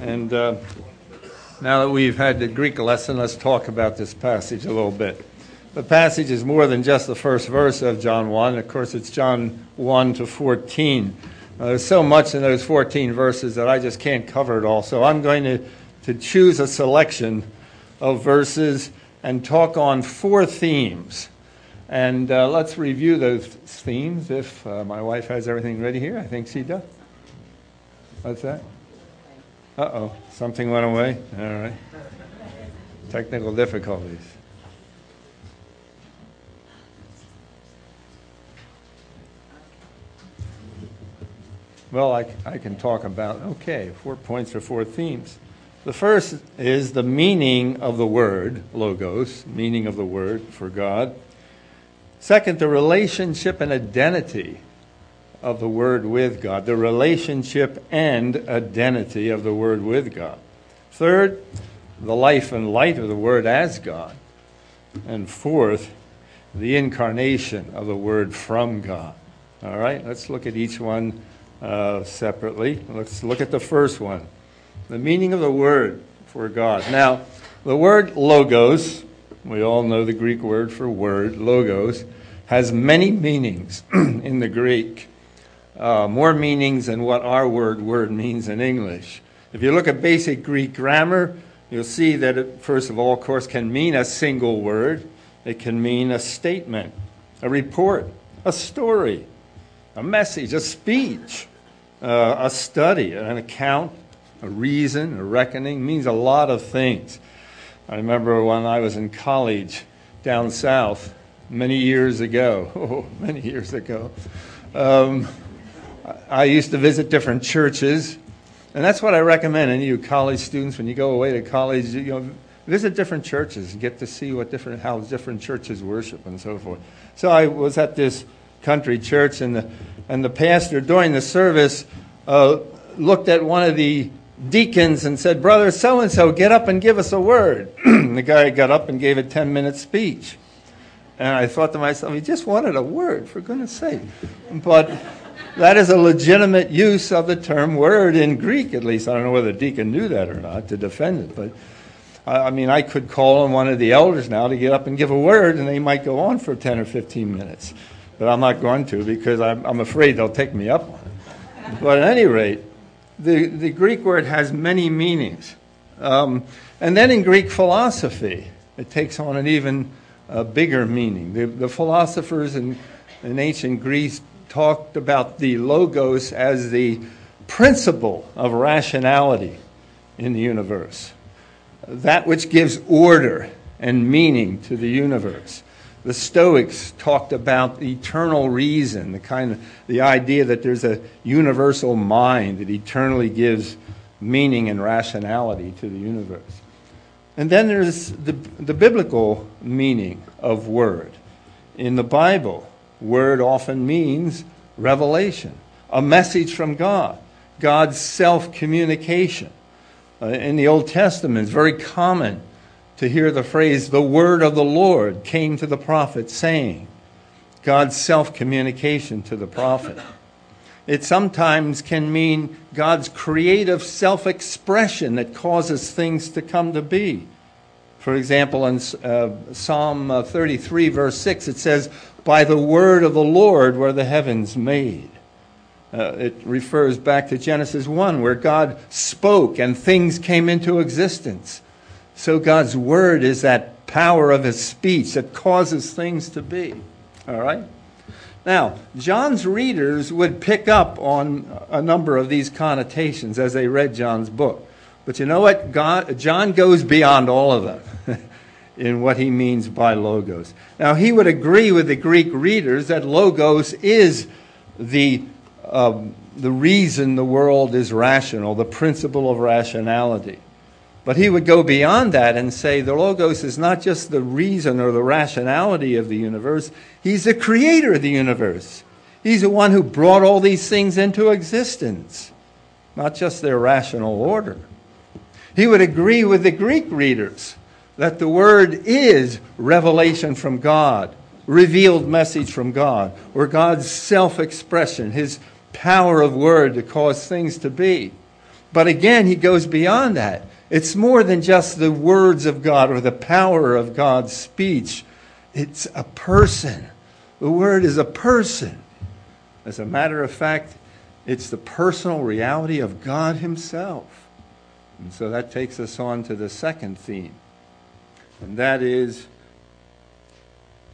And now that we've had the Greek lesson, let's talk about this passage a little bit. The passage is more than just the first verse of John 1. Of course, it's John 1 to 14. There's so much in those 14 verses that I just can't cover it all. So I'm going to choose a selection of verses and talk on four themes. And let's review those themes if my wife has everything ready here. I think she does. What's that? Uh-oh, something went away. All right. Technical difficulties. Well, I can talk about, okay, 4 points or four themes. The first is the meaning of the word, logos, meaning of the word for God. Second, the relationship and identity of the Word with God. The relationship and identity of the Word with God. Third, the life and light of the Word as God. And fourth, the incarnation of the Word from God. All right, let's look at each one separately. Let's look at the first one. The meaning of the Word for God. Now, the word logos, we all know the Greek word for word, logos, has many meanings in the Greek. More meanings than what our word means in English. If you look at basic Greek grammar, you'll see that it, first of all, of course, can mean a single word. It can mean a statement, a report, a story, a message, a speech, a study, an account, a reason, a reckoning. It means a lot of things. I remember when I was in college down south many years ago, I used to visit different churches. And that's what I recommend any of you college students, when you go away to college, visit different churches and get to see how different churches worship and so forth. So I was at this country church, and the pastor during the service looked at one of the deacons and said, "Brother so-and-so, get up and give us a word." The guy got up and gave a 10-minute speech. And I thought to myself, he just wanted a word, for goodness sake. But that is a legitimate use of the term word in Greek, at least. I don't know whether the deacon knew that or not to defend it. But, I mean, I could call on one of the elders now to get up and give a word, and they might go on for 10 or 15 minutes. But I'm not going to, because I'm afraid they'll take me up on it. But at any rate, The Greek word has many meanings. And then in Greek philosophy, it takes on an even bigger meaning. The philosophers in ancient Greece talked about the logos as the principle of rationality in the universe, that which gives order and meaning to the universe. The Stoics talked about eternal reason, the idea that there's a universal mind that eternally gives meaning and rationality to the universe. And then there's the biblical meaning of word. In the Bible, word often means revelation, a message from God, God's self-communication. In the Old Testament, it's very common to hear the phrase, "the word of the Lord came to the prophet saying," God's self-communication to the prophet. It sometimes can mean God's creative self-expression that causes things to come to be. For example, in Psalm 33, verse 6, it says, "By the word of the Lord were the heavens made." It refers back to Genesis 1, where God spoke and things came into existence. So God's word is that power of his speech that causes things to be. All right? Now, John's readers would pick up on a number of these connotations as they read John's book. But you know what? John goes beyond all of them in what he means by logos. Now, he would agree with the Greek readers that logos is the reason the world is rational, the principle of rationality. But he would go beyond that and say the logos is not just the reason or the rationality of the universe. He's the creator of the universe. He's the one who brought all these things into existence, not just their rational order. He would agree with the Greek readers that the word is revelation from God, revealed message from God, or God's self-expression, his power of word to cause things to be. But again, he goes beyond that. It's more than just the words of God or the power of God's speech. It's a person. The Word is a person. As a matter of fact, it's the personal reality of God himself. And so that takes us on to the second theme. And that is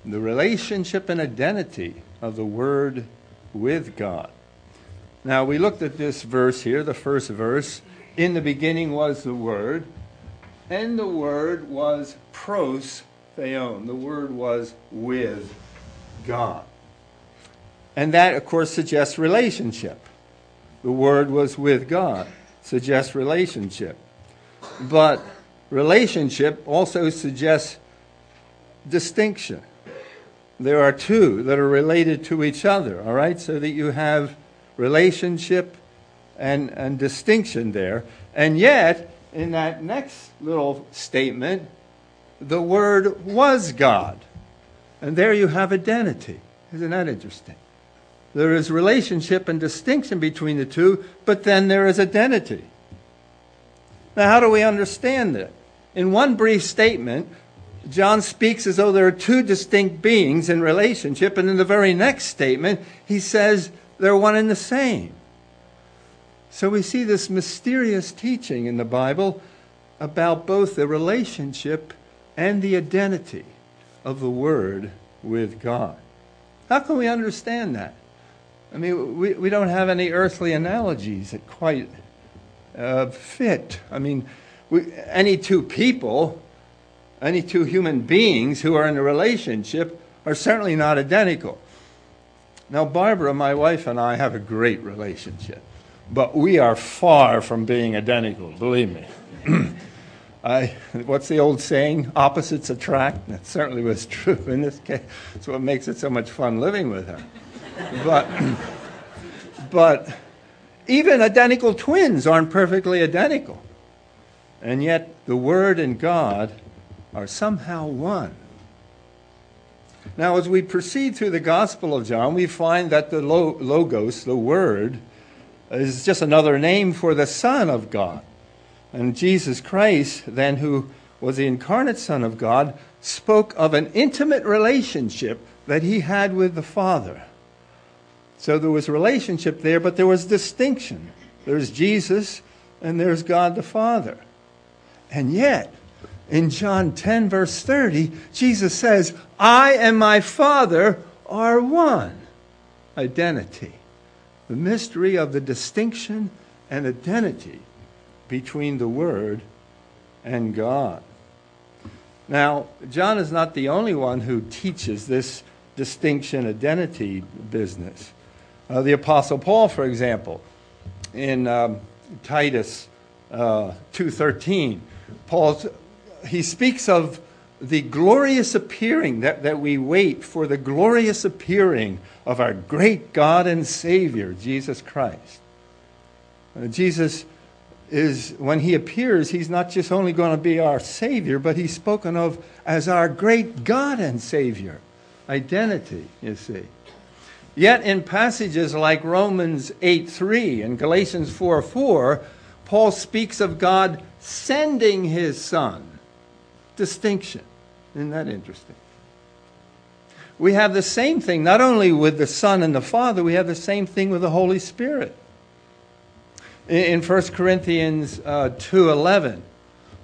the relationship and identity of the Word with God. Now, we looked at this verse here, the first verse. In the beginning was the Word, and the Word was pros theon. The Word was with God. And that, of course, suggests relationship. The Word was with God, suggests relationship. But relationship also suggests distinction. There are two that are related to each other, all right? So that you have relationship and distinction there. And yet, in that next little statement, the Word was God. And there you have identity. Isn't that interesting? There is relationship and distinction between the two, but then there is identity. Now, how do we understand that? In one brief statement, John speaks as though there are two distinct beings in relationship, and in the very next statement, he says they're one and the same. So we see this mysterious teaching in the Bible about both the relationship and the identity of the Word with God. How can we understand that? I mean, we don't have any earthly analogies that quite fit. I mean, any two human beings who are in a relationship are certainly not identical. Now, Barbara, my wife, and I have a great relationship, but we are far from being identical, believe me. What's the old saying? Opposites attract. That certainly was true in this case. That's what makes it so much fun living with her. But even identical twins aren't perfectly identical. And yet the Word and God are somehow one. Now, as we proceed through the Gospel of John, we find that the logos, the Word, is just another name for the Son of God. And Jesus Christ, then, who was the incarnate Son of God, spoke of an intimate relationship that he had with the Father. So there was relationship there, but there was distinction. There's Jesus, and there's God the Father. And yet, in John 10, verse 30, Jesus says, I and my Father are one. Identity. The mystery of the distinction and identity between the Word and God. Now, John is not the only one who teaches this distinction identity business. The Apostle Paul, for example, in Titus 2:13, he speaks of the glorious appearing, that we wait for the glorious appearing of our great God and Savior, Jesus Christ. Jesus is, when he appears, he's not just only going to be our Savior, but he's spoken of as our great God and Savior. Identity, you see. Yet in passages like Romans 8:3 and Galatians 4:4, Paul speaks of God sending his Son. Distinction. Isn't that interesting? We have the same thing, not only with the Son and the Father, we have the same thing with the Holy Spirit. In 1 Corinthians 2:11,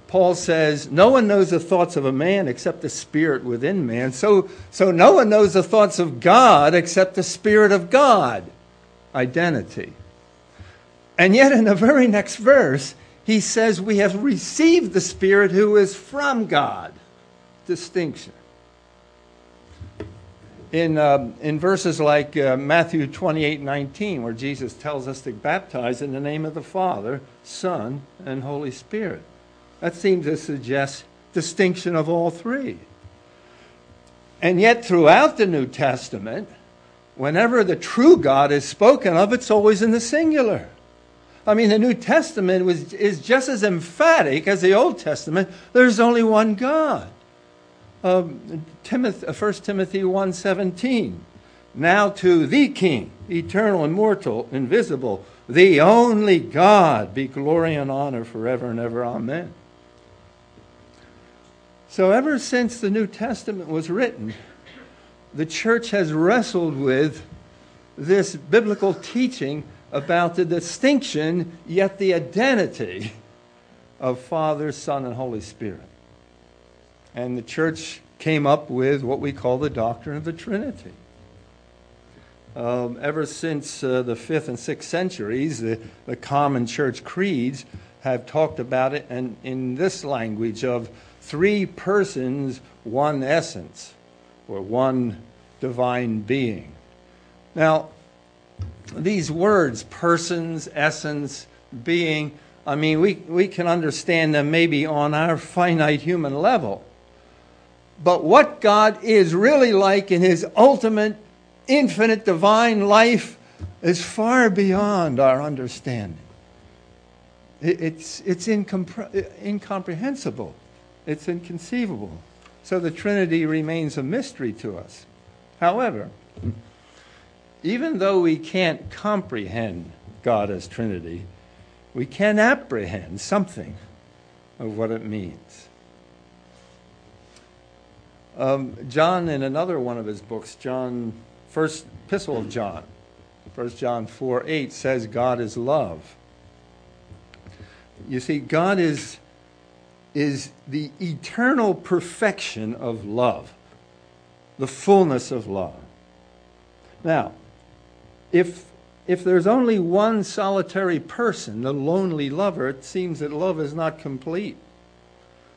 Paul says, no one knows the thoughts of a man except the spirit within man. So no one knows the thoughts of God except the Spirit of God. Identity. And yet in the very next verse, he says, we have received the Spirit who is from God. Distinction. In verses like Matthew 28:19, where Jesus tells us to baptize in the name of the Father, Son, and Holy Spirit. That seems to suggest distinction of all three. And yet throughout the New Testament, whenever the true God is spoken of, it's always in the singular. I mean, the New Testament is just as emphatic as the Old Testament. There's only one God. 1 Timothy 1:17. Now to the King, eternal, immortal, invisible, the only God, be glory and honor forever and ever. Amen. So ever since the New Testament was written, the church has wrestled with this biblical teaching about the distinction, yet the identity of Father, Son, and Holy Spirit. And the church came up with what we call the doctrine of the Trinity. Ever since the 5th and 6th centuries, the common church creeds have talked about it and in this language of three persons, one essence, or one divine being. Now, these words, persons, essence, being, I mean, we can understand them maybe on our finite human level. But what God is really like in his ultimate, infinite divine life is far beyond our understanding. It's incomprehensible. It's inconceivable. So the Trinity remains a mystery to us. However, even though we can't comprehend God as Trinity, we can apprehend something of what it means. John, in another one of his books, First Epistle of John, 1 John 4:8 says God is love. You see, God is the eternal perfection of love, the fullness of love. Now, if there's only one solitary person, the lonely lover, it seems that love is not complete.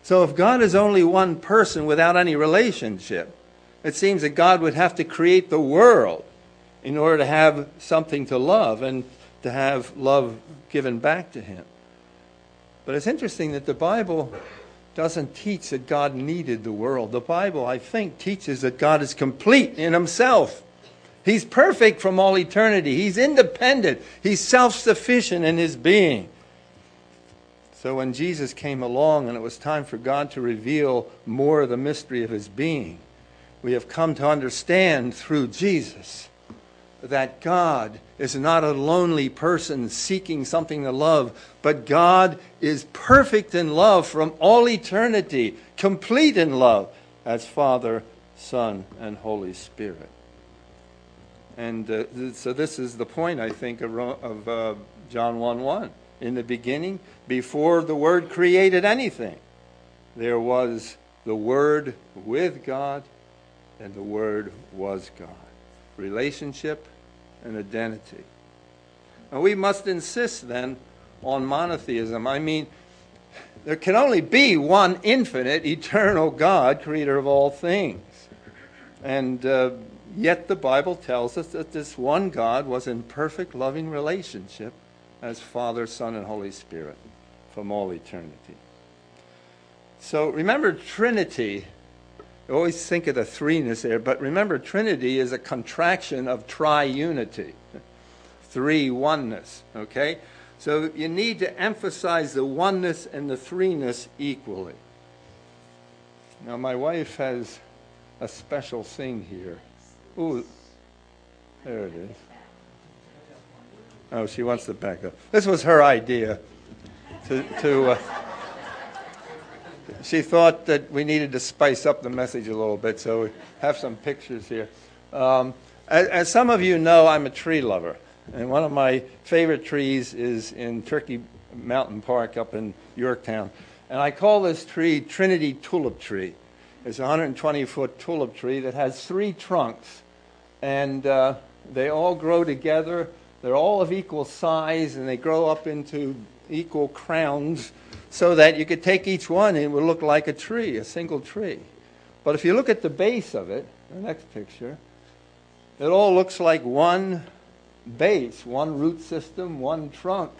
So if God is only one person without any relationship, it seems that God would have to create the world in order to have something to love and to have love given back to him. But it's interesting that the Bible doesn't teach that God needed the world. The Bible, I think, teaches that God is complete in himself. He's perfect from all eternity. He's independent. He's self-sufficient in his being. So when Jesus came along and it was time for God to reveal more of the mystery of his being, we have come to understand through Jesus that God is not a lonely person seeking something to love, but God is perfect in love from all eternity, complete in love as Father, Son, and Holy Spirit. And so this is the point, I think, of John 1:1. In the beginning, before the Word created anything, there was the Word with God, and the Word was God. Relationship and identity. Now we must insist then on monotheism. I mean, there can only be one infinite, eternal God, creator of all things. And yet the Bible tells us that this one God was in perfect loving relationship as Father, Son, and Holy Spirit from all eternity. So remember Trinity. I always think of the threeness there, but remember Trinity is a contraction of triunity, three oneness, okay? So you need to emphasize the oneness and the threeness equally. Now my wife has a special thing here. Ooh, there it is. Oh, she wants to back up. This was her idea. She thought that we needed to spice up the message a little bit, so we have some pictures here. As some of you know, I'm a tree lover, and one of my favorite trees is in Turkey Mountain Park up in Yorktown. And I call this tree Trinity Tulip Tree. It's a 120-foot tulip tree that has three trunks, and they all grow together. They're all of equal size, and they grow up into equal crowns so that you could take each one and it would look like a tree, a single tree. But if you look at the base of it, the next picture, it all looks like one base, one root system, one trunk.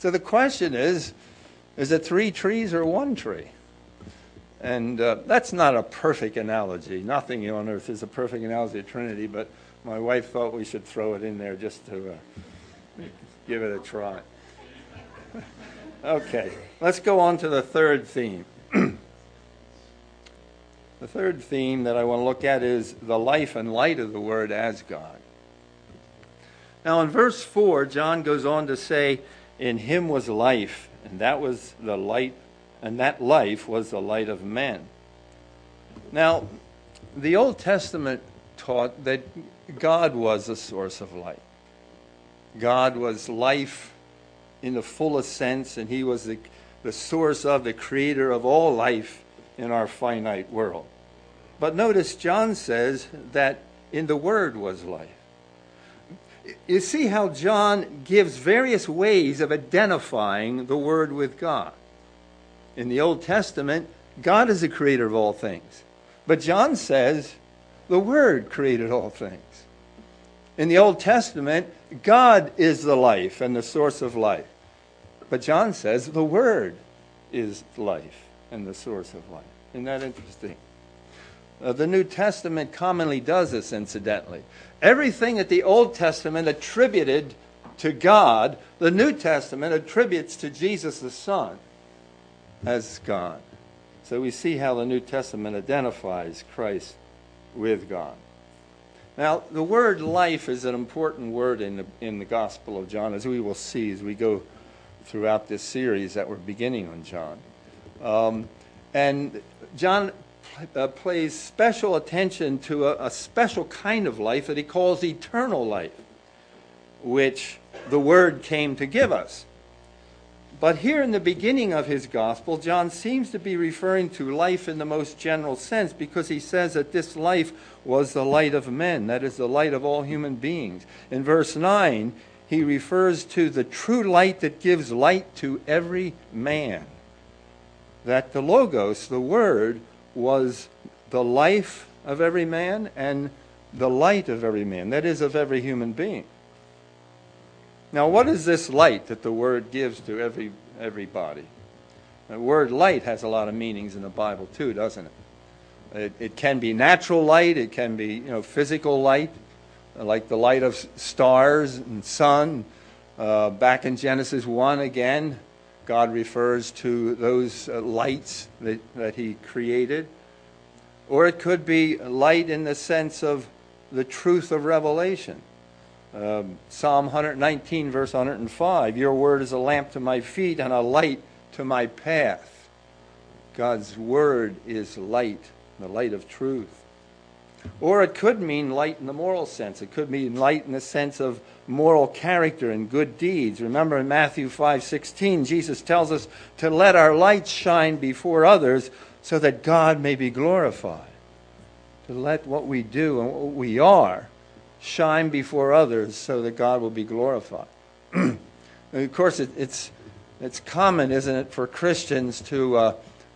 So the question is it three trees or one tree? And that's not a perfect analogy. Nothing on earth is a perfect analogy of Trinity, but my wife thought we should throw it in there just to give it a try. Okay, let's go on to the third theme. The third theme that I want to look at is the life and light of the Word as God. Now in verse 4, John goes on to say, in him was life, and that was the light, and that life was the light of men. Now, the Old Testament taught that God was a source of light. God was life in the fullest sense, and he was the source of, the creator of all life in our finite world. But notice John says that in the Word was life. You see how John gives various ways of identifying the Word with God. In the Old Testament, God is the creator of all things. But John says the Word created all things. In the Old Testament, God is the life and the source of life. But John says the Word is life and the source of life. Isn't that interesting? The New Testament commonly does this, incidentally. Everything that the Old Testament attributed to God, the New Testament attributes to Jesus the Son as God. So we see how the New Testament identifies Christ with God. Now, the word life is an important word in the Gospel of John, as we will see as we go throughout this series that we're beginning on John. And John pays special attention to a special kind of life that he calls eternal life, which the Word came to give us. But here in the beginning of his Gospel, John seems to be referring to life in the most general sense, because he says that this life was the light of men, that is the light of all human beings. In verse 9, he refers to the true light that gives light to every man. That the Logos, the Word, was the life of every man and the light of every man, that is, of every human being. Now, what is this light that the Word gives to everybody? The word light has a lot of meanings in the Bible too, doesn't it? It can be natural light, it can be physical light, like the light of stars and sun. Back in Genesis 1 again, God refers to those lights that he created. Or it could be light in the sense of the truth of revelation. Psalm 119, verse 105, your word is a lamp to my feet and a light to my path. God's word is light, the light of truth. Or it could mean light in the moral sense. It could mean light in the sense of moral character and good deeds. Remember in Matthew 5:16, Jesus tells us to let our light shine before others so that God may be glorified. To let what we do and what we are shine before others so that God will be glorified. Of course, it's common, isn't it, for Christians to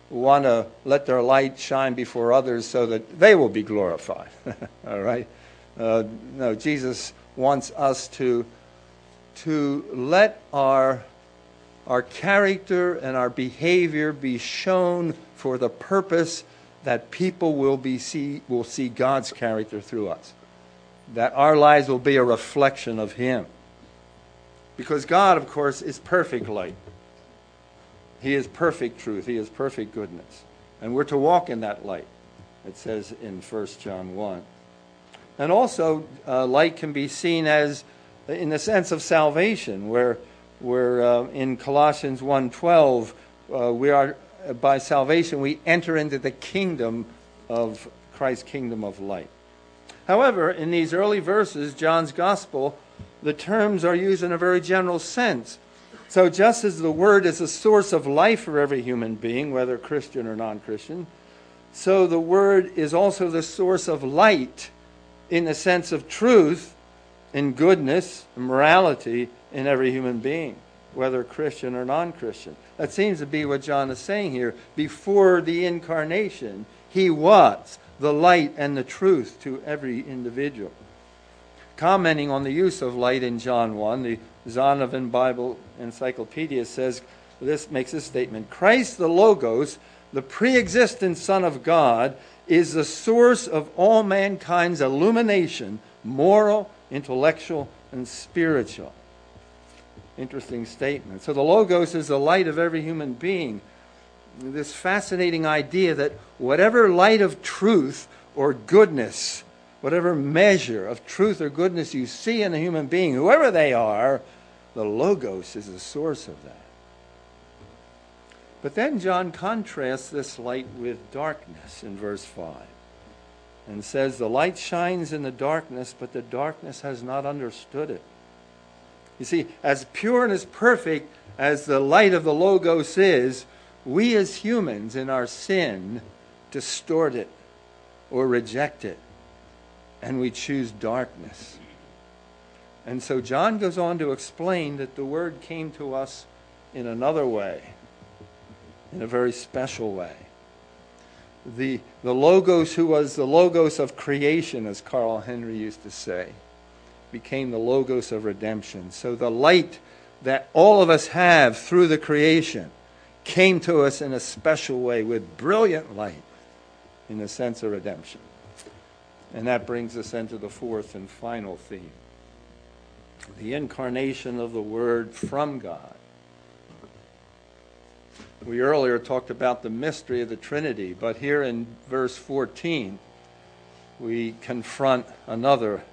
want to let their light shine before others so that they will be glorified. All right? No, Jesus wants us to let our character and our behavior be shown for the purpose that people will see God's character through us. That our lives will be a reflection of him. Because God, of course, is perfect light. He is perfect truth. He is perfect goodness. And we're to walk in that light, it says in 1 John 1. And also, light can be seen as, in the sense of salvation, where in Colossians 1:12, we are, by salvation, we enter into the kingdom of Christ's kingdom of light. However, in these early verses, John's Gospel, the terms are used in a very general sense. So just as the Word is a source of life for every human being, whether Christian or non-Christian, so the Word is also the source of light in the sense of truth, in goodness, morality in every human being, whether Christian or non-Christian. That seems to be what John is saying here. Before the incarnation, he was the light and the truth to every individual. Commenting on the use of light in John 1, the Zondervan Bible Encyclopedia says, this makes this statement, Christ the Logos, the pre-existent Son of God, is the source of all mankind's illumination, moral, intellectual, and spiritual. Interesting statement. So the Logos is the light of every human being. This fascinating idea that whatever light of truth or goodness whatever measure of truth or goodness you see in a human being, whoever they are, the Logos is the source of that. But then John contrasts this light with darkness in verse 5 and says, the light shines in the darkness, but the darkness has not understood it. You see, as pure and as perfect as the light of the Logos is, we as humans in our sin distort it or reject it, and we choose darkness. And so John goes on to explain that the Word came to us in another way, in a very special way. The Logos, who was the Logos of creation, as Carl Henry used to say, became the Logos of redemption. So the light that all of us have through the creation came to us in a special way, with brilliant light, in the sense of redemption. And that brings us into the fourth and final theme: the incarnation of the Word from God. We earlier talked about the mystery of the Trinity, but here in verse 14, we confront another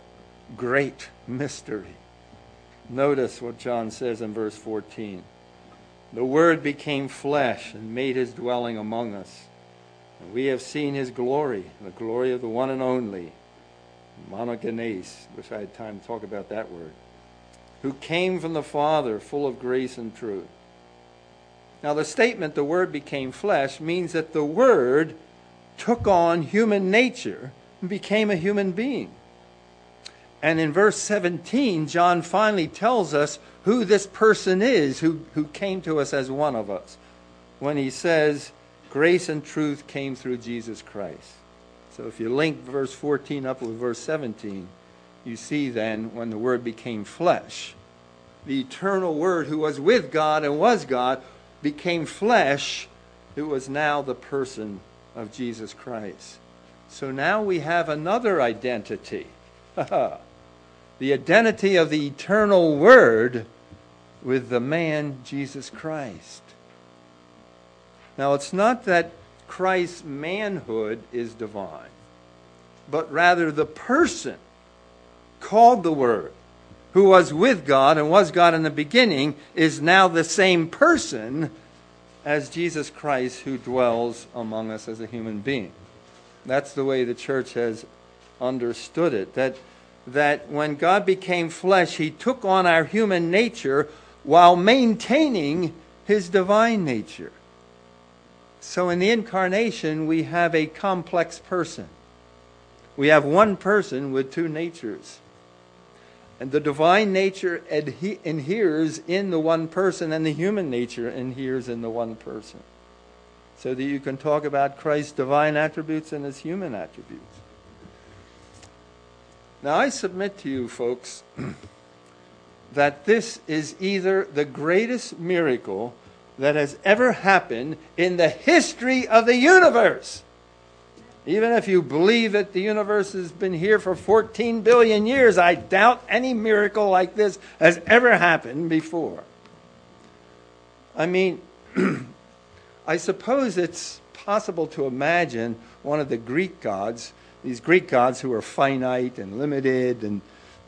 great mystery. Notice what John says in verse 14. The Word became flesh and made his dwelling among us. And we have seen his glory, the glory of the one and only, monogenes. Wish I had time to talk about that word. Who came from the Father, full of grace and truth. Now the statement, the Word became flesh, means that the Word took on human nature and became a human being. And in verse 17, John finally tells us who this person is who came to us as one of us, when he says, grace and truth came through Jesus Christ. So if you link verse 14 up with verse 17, you see then, when the Word became flesh, the eternal Word who was with God and was God became flesh, who was now the person of Jesus Christ. So now we have another identity. The identity of the eternal Word with the man Jesus Christ. Now, it's not that Christ's manhood is divine, but rather the person called the Word, who was with God and was God in the beginning, is now the same person as Jesus Christ, who dwells among us as a human being. That's the way the church has understood it, that when God became flesh, he took on our human nature while maintaining his divine nature. So in the incarnation, we have a complex person. We have one person with two natures. And the divine nature inheres in the one person, and the human nature inheres in the one person. So that you can talk about Christ's divine attributes and his human attributes. Now, I submit to you, folks, that this is either the greatest miracle that has ever happened in the history of the universe. Even if you believe that the universe has been here for 14 billion years, I doubt any miracle like this has ever happened before. I mean, I suppose it's possible to imagine one of the Greek gods, these Greek gods who were finite and limited and,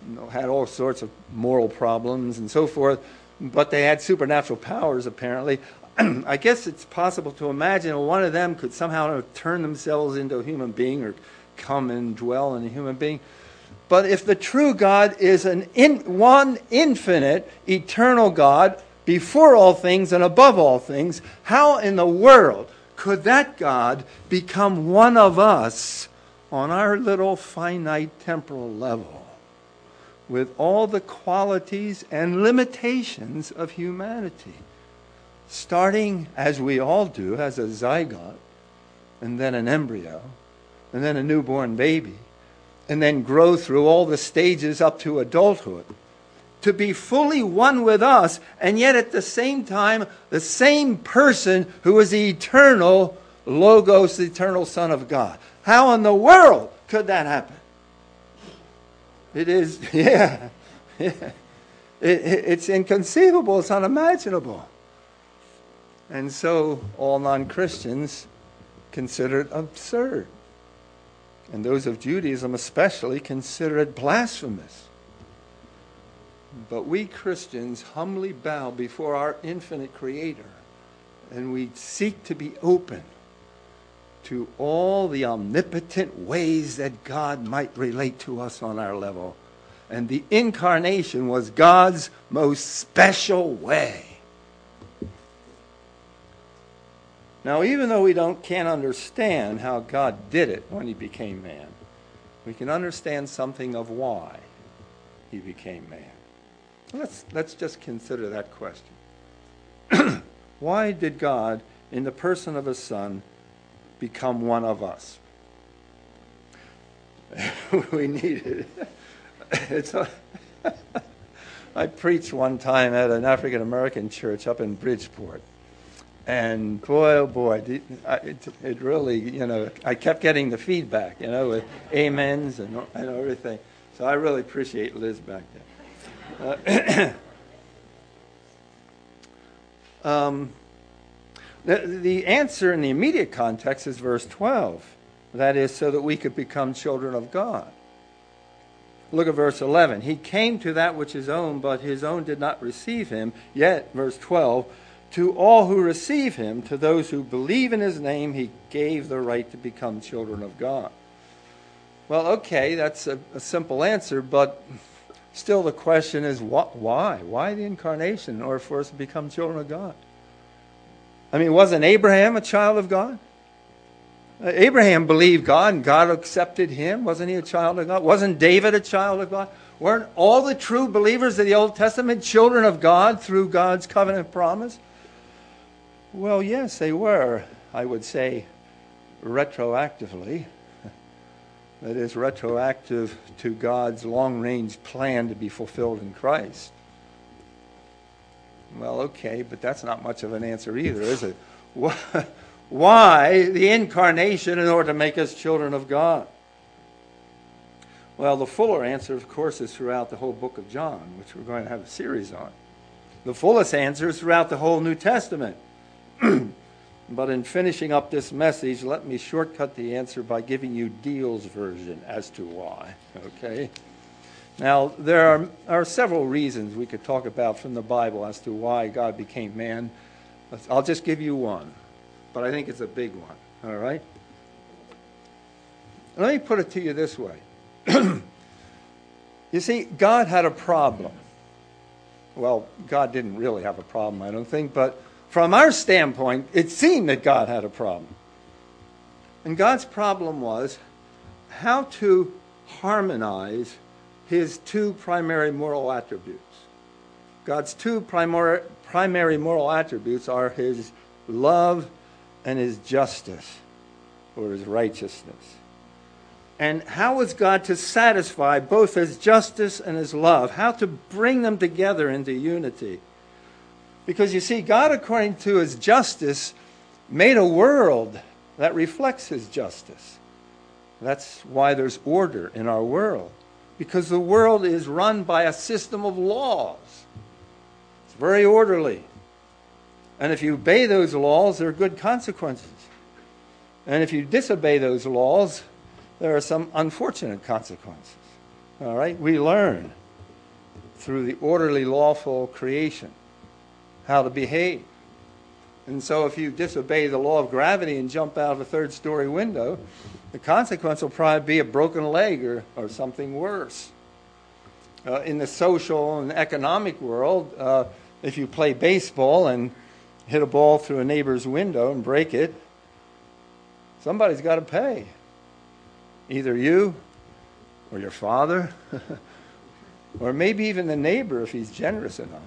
you know, had all sorts of moral problems and so forth, but they had supernatural powers, apparently. I guess it's possible to imagine one of them could somehow turn themselves into a human being or come and dwell in a human being. But if the true God is one infinite, eternal God, before all things and above all things, how in the world could that God become one of us on our little finite temporal level, with all the qualities and limitations of humanity, starting, as we all do, as a zygote, and then an embryo, and then a newborn baby, and then grow through all the stages up to adulthood, to be fully one with us, and yet at the same time, the same person who is the eternal Logos, the eternal Son of God. How in the world could that happen? It is, it's inconceivable, it's unimaginable. And so all non-Christians consider it absurd. and those of Judaism especially, consider it blasphemous. But we Christians humbly bow before our infinite Creator, and we seek to be open to all the omnipotent ways that God might relate to us on our level. And the incarnation was God's most special way. Now, even though we can't understand how God did it when he became man, we can understand something of why he became man. Let's just consider that question. Why did God, in the person of his Son, become one of us? We needed it. I preached one time at an African-American church up in Bridgeport. And boy, oh boy, it really, I kept getting the feedback, with amens and everything. So I really appreciate Liz back there. The answer in the immediate context is verse 12. That is, so that we could become children of God. Look at verse 11. He came to that which is his own, but his own did not receive him. Yet, verse 12, to all who receive him, to those who believe in his name, he gave the right to become children of God. Well, okay, that's a simple answer, but still the question is, why? Why the incarnation in order for us to become children of God? I mean, wasn't Abraham a child of God? Abraham believed God, and God accepted him. Wasn't he a child of God? Wasn't David a child of God? Weren't all the true believers of the Old Testament children of God through God's covenant promise? Well, yes, they were, I would say, retroactively. That is, retroactive to God's long-range plan to be fulfilled in Christ. Well, okay, but that's not much of an answer either, is it? Why the incarnation in order to make us children of God? Well, the fuller answer, of course, is throughout the whole book of John, which we're going to have a series on. The fullest answer is throughout the whole New Testament. But in finishing up this message, let me shortcut the answer by giving you Deal's version as to why. Okay? Now, there are several reasons we could talk about from the Bible as to why God became man. I'll just give you one, but I think it's a big one, all right? Let me put it to you this way. You see, God had a problem. Well, God didn't really have a problem, I don't think, but from our standpoint, it seemed that God had a problem. And God's problem was how to harmonize his two primary moral attributes. God's two primary moral attributes are his love and his justice, or his righteousness. And how was God to satisfy both his justice and his love? How to bring them together into unity? Because you see, God, according to his justice, made a world that reflects his justice. That's why there's order in our world, because the world is run by a system of laws. It's very orderly. And if you obey those laws, there are good consequences. And if you disobey those laws, there are some unfortunate consequences. All right? We learn through the orderly, lawful creation how to behave. And so if you disobey the law of gravity and jump out of a third-story window, the consequence will probably be a broken leg or something worse. In the social and economic world, if you play baseball and hit a ball through a neighbor's window and break it, somebody's got to pay. Either you or your father or maybe even the neighbor if he's generous enough.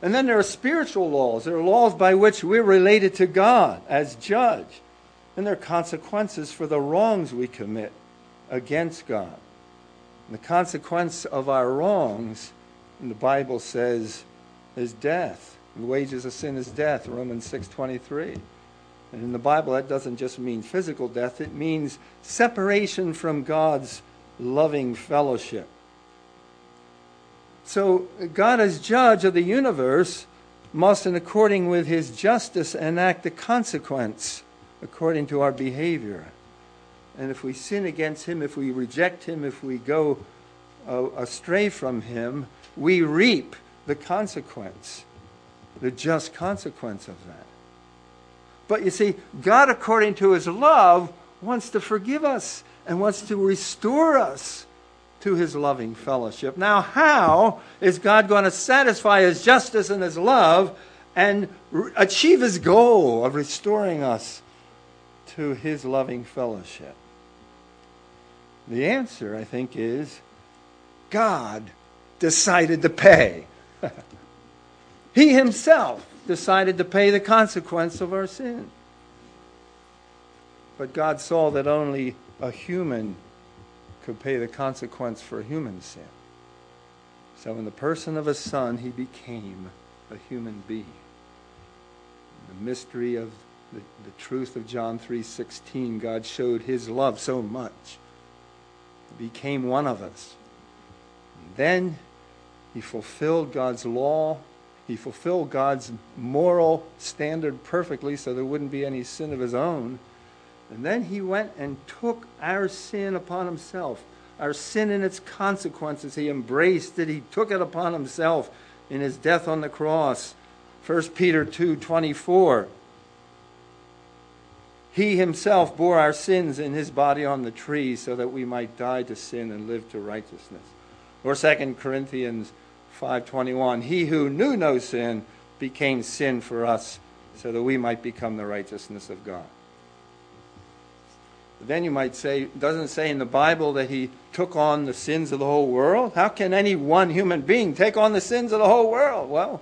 And then there are spiritual laws. There are laws by which we're related to God as judge. And there are consequences for the wrongs we commit against God. And the consequence of our wrongs, the Bible says, is death. The wages of sin is death, Romans 6:23. And in the Bible, that doesn't just mean physical death. It means separation from God's loving fellowship. So God, as judge of the universe, must, in according with his justice, enact the consequence according to our behavior. And if we sin against him, if we reject him, if we go astray from him, we reap the consequence, the just consequence of that. But you see, God, according to his love, wants to forgive us and wants to restore us to his loving fellowship. Now, how is God going to satisfy his justice and his love and achieve his goal of restoring us to his loving fellowship? The answer, I think, is God decided to pay. He himself decided to pay the consequence of our sin. But God saw that only a human could pay the consequence for human sin. So in the person of his Son, he became a human being. The mystery of the truth of John 3:16, God showed his love so much. He became one of us. And then he fulfilled God's law. He fulfilled God's moral standard perfectly so there wouldn't be any sin of his own. And then he went and took our sin upon himself. Our sin and its consequences, he embraced it. He took it upon himself in his death on the cross. 1 Peter 2:24. He himself bore our sins in his body on the tree so that we might die to sin and live to righteousness. Or 2 Corinthians 5:21, he who knew no sin became sin for us so that we might become the righteousness of God. But then you might say, doesn't it say in the Bible that he took on the sins of the whole world? How can any one human being take on the sins of the whole world? Well,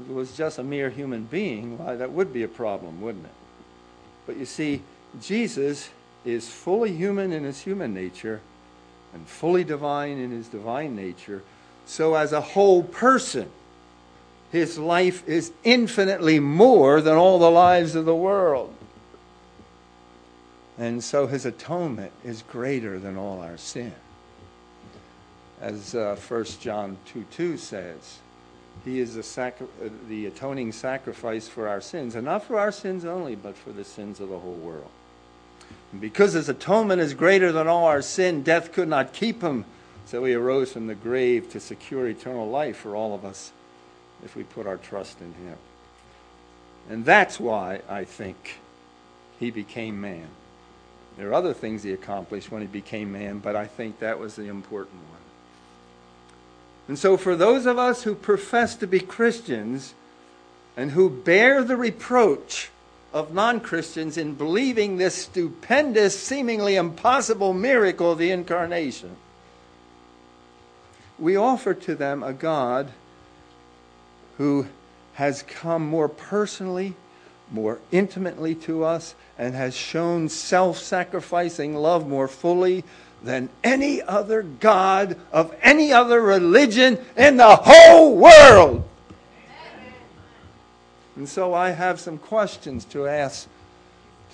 if it was just a mere human being, why, that would be a problem, wouldn't it? But you see, Jesus is fully human in his human nature and fully divine in his divine nature. So as a whole person, his life is infinitely more than all the lives of the world. And so his atonement is greater than all our sin. As 1 John 2:2 says, he is the atoning sacrifice for our sins. And not for our sins only, but for the sins of the whole world. And because his atonement is greater than all our sin, death could not keep him. So he arose from the grave to secure eternal life for all of us if we put our trust in him. And that's why I think he became man. There are other things he accomplished when he became man, but I think that was the important one. And so for those of us who profess to be Christians and who bear the reproach of non-Christians in believing this stupendous, seemingly impossible miracle of the incarnation, we offer to them a God who has come more personally, more intimately to us, and has shown self-sacrificing love more fully than any other God of any other religion in the whole world. Amen. And so I have some questions to ask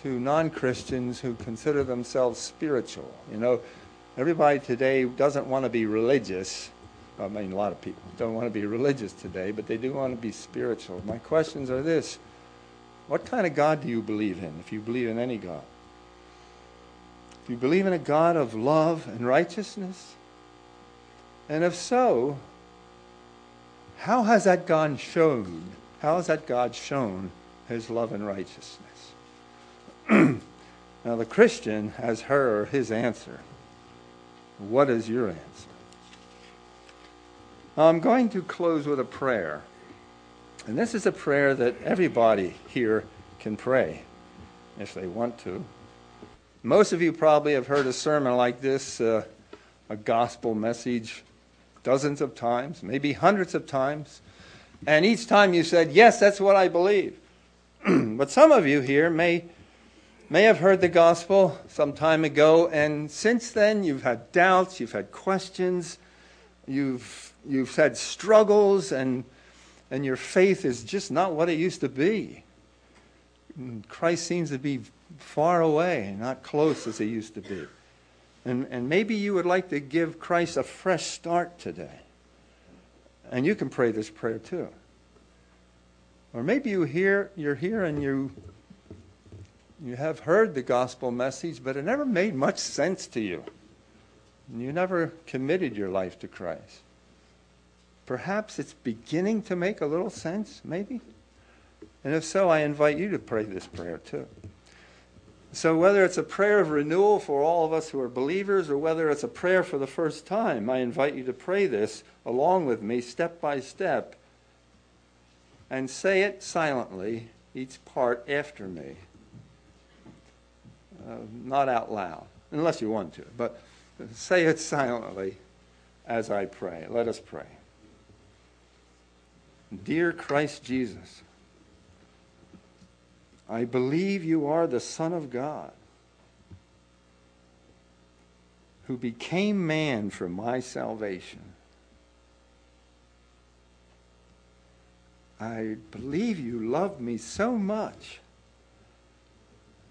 to non-Christians who consider themselves spiritual. You know, everybody today doesn't want to be religious. I mean, a lot of people don't want to be religious today, but they do want to be spiritual. My questions are this. What kind of God do you believe in, if you believe in any God? Do you believe in a God of love and righteousness? And if so, how has that God shown? How has that God shown his love and righteousness? Now the Christian has her or his answer. What is your answer? I'm going to close with a prayer. And this is a prayer that everybody here can pray if they want to. Most of you probably have heard a sermon like this, a gospel message, dozens of times, maybe hundreds of times. And each time you said, yes, that's what I believe. But some of you here may have heard the gospel some time ago, and since then you've had doubts, you've had questions, you've had struggles, and your faith is just not what it used to be. And Christ seems to be far away, not close as he used to be. And maybe you would like to give Christ a fresh start today. And you can pray this prayer too. Or maybe you're here and you You have heard the gospel message, but it never made much sense to you. You never committed your life to Christ. Perhaps it's beginning to make a little sense, maybe. And if so, I invite you to pray this prayer too. So whether it's a prayer of renewal for all of us who are believers, or whether it's a prayer for the first time, I invite you to pray this along with me, step by step, and say it silently, each part after me. Not out loud, unless you want to, but say it silently as I pray. Let us pray. Dear Christ Jesus, I believe you are the Son of God who became man for my salvation. I believe you loved me so much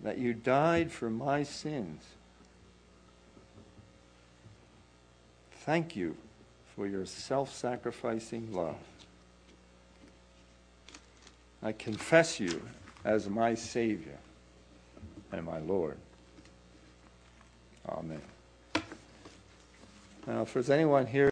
that you died for my sins. Thank you for your self-sacrificing love. I confess you as my Savior and my Lord. Amen. Now, if there's anyone here